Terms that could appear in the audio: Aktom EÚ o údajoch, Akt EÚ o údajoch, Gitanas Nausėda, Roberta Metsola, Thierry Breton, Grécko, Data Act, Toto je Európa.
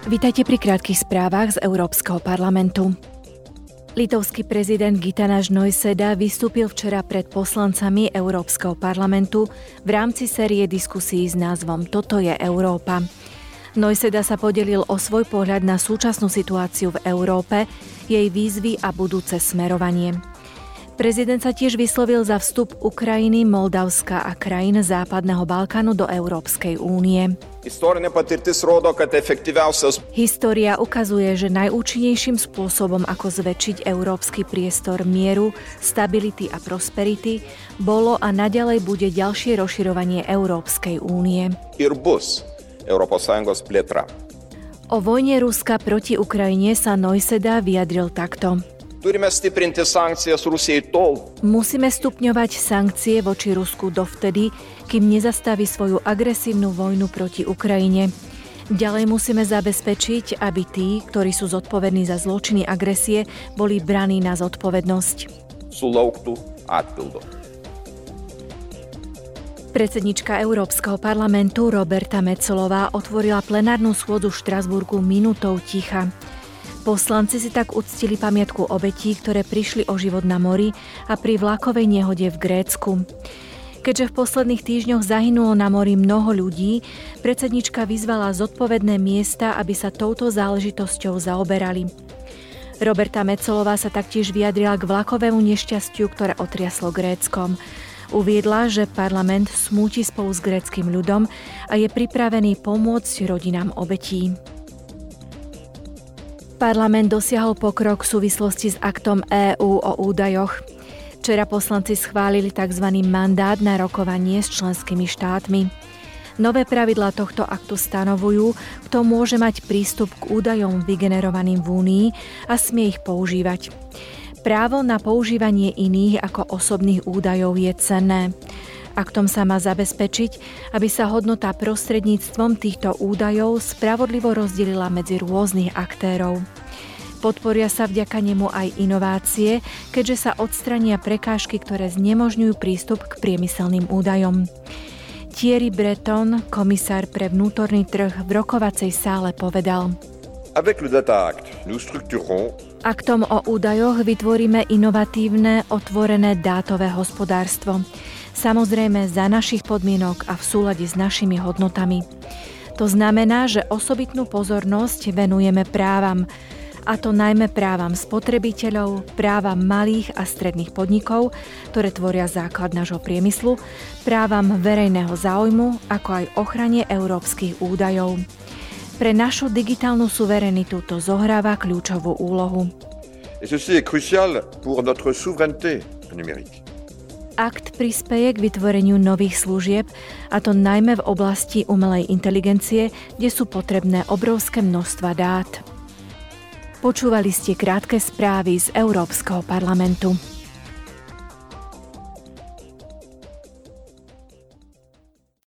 Vitajte pri krátkych správach z Európskeho parlamentu. Litovský prezident Gitanas Nausėda vystúpil včera pred poslancami Európskeho parlamentu v rámci série diskusí s názvom Toto je Európa. Nausėda sa podelil o svoj pohľad na súčasnú situáciu v Európe, jej výzvy a budúce smerovanie. Prezident sa tiež vyslovil za vstup Ukrajiny, Moldavska a krajín Západného Balkánu do Európskej únie. História ukazuje, že najúčinnejším spôsobom, ako zväčšiť európsky priestor mieru, stability a prosperity, bolo a naďalej bude ďalšie rozširovanie Európskej únie. O vojne Ruska proti Ukrajine sa Nausėda vyjadril takto. Musíme stupňovať sankcie voči Rusku dovtedy, kým nezastaví svoju agresívnu vojnu proti Ukrajine. Ďalej musíme zabezpečiť, aby tí, ktorí sú zodpovední za zločiny agresie, boli braní na zodpovednosť. Predsednička Európskeho parlamentu Roberta Metsolová otvorila plenárnu schôdzu v Štrasburgu minútou ticha. Poslanci si tak uctili pamiatku obetí, ktoré prišli o život na mori a pri vlakovej nehode v Grécku. Keďže v posledných týždňoch zahynulo na mori mnoho ľudí, predsednička vyzvala zodpovedné miesta, aby sa touto záležitosťou zaoberali. Roberta Metsolová sa taktiež vyjadrila k vlakovému nešťastiu, ktoré otriaslo Gréckom. Uviedla, že parlament smúti spolu s gréckym ľudom a je pripravený pomôcť rodinám obetí. Parlament dosiahol pokrok v súvislosti s aktom EÚ o údajoch. Včera poslanci schválili tzv. Mandát na rokovanie s členskými štátmi. Nové pravidlá tohto aktu stanovujú, kto môže mať prístup k údajom vygenerovaným v Únii a smie ich používať. Právo na používanie iných ako osobných údajov je cenné. Aktom sa má zabezpečiť, aby sa hodnota prostredníctvom týchto údajov spravodlivo rozdelila medzi rôznych aktérov. Podporia sa vďaka nemu aj inovácie, keďže sa odstrania prekážky, ktoré znemožňujú prístup k priemyselným údajom. Thierry Breton, komisár pre vnútorný trh, v rokovacej sále povedal: Avec le Data Act, nous structurons Aktom o údajoch vytvoríme inovatívne, otvorené dátové hospodárstvo. Samozrejme za našich podmienok a v súlade s našimi hodnotami. To znamená, že osobitnú pozornosť venujeme právam, a to najmä právam spotrebiteľov, právam malých a stredných podnikov, ktoré tvoria základ nášho priemyslu, právam verejného záujmu, ako aj ochrane európskych údajov. Pre našu digitálnu suverenitu to zohráva kľúčovú úlohu. Akt prispeje k vytvoreniu nových služieb, a to najmä v oblasti umelej inteligencie, kde sú potrebné obrovské množstva dát. Počúvali ste krátke správy z Európskeho parlamentu.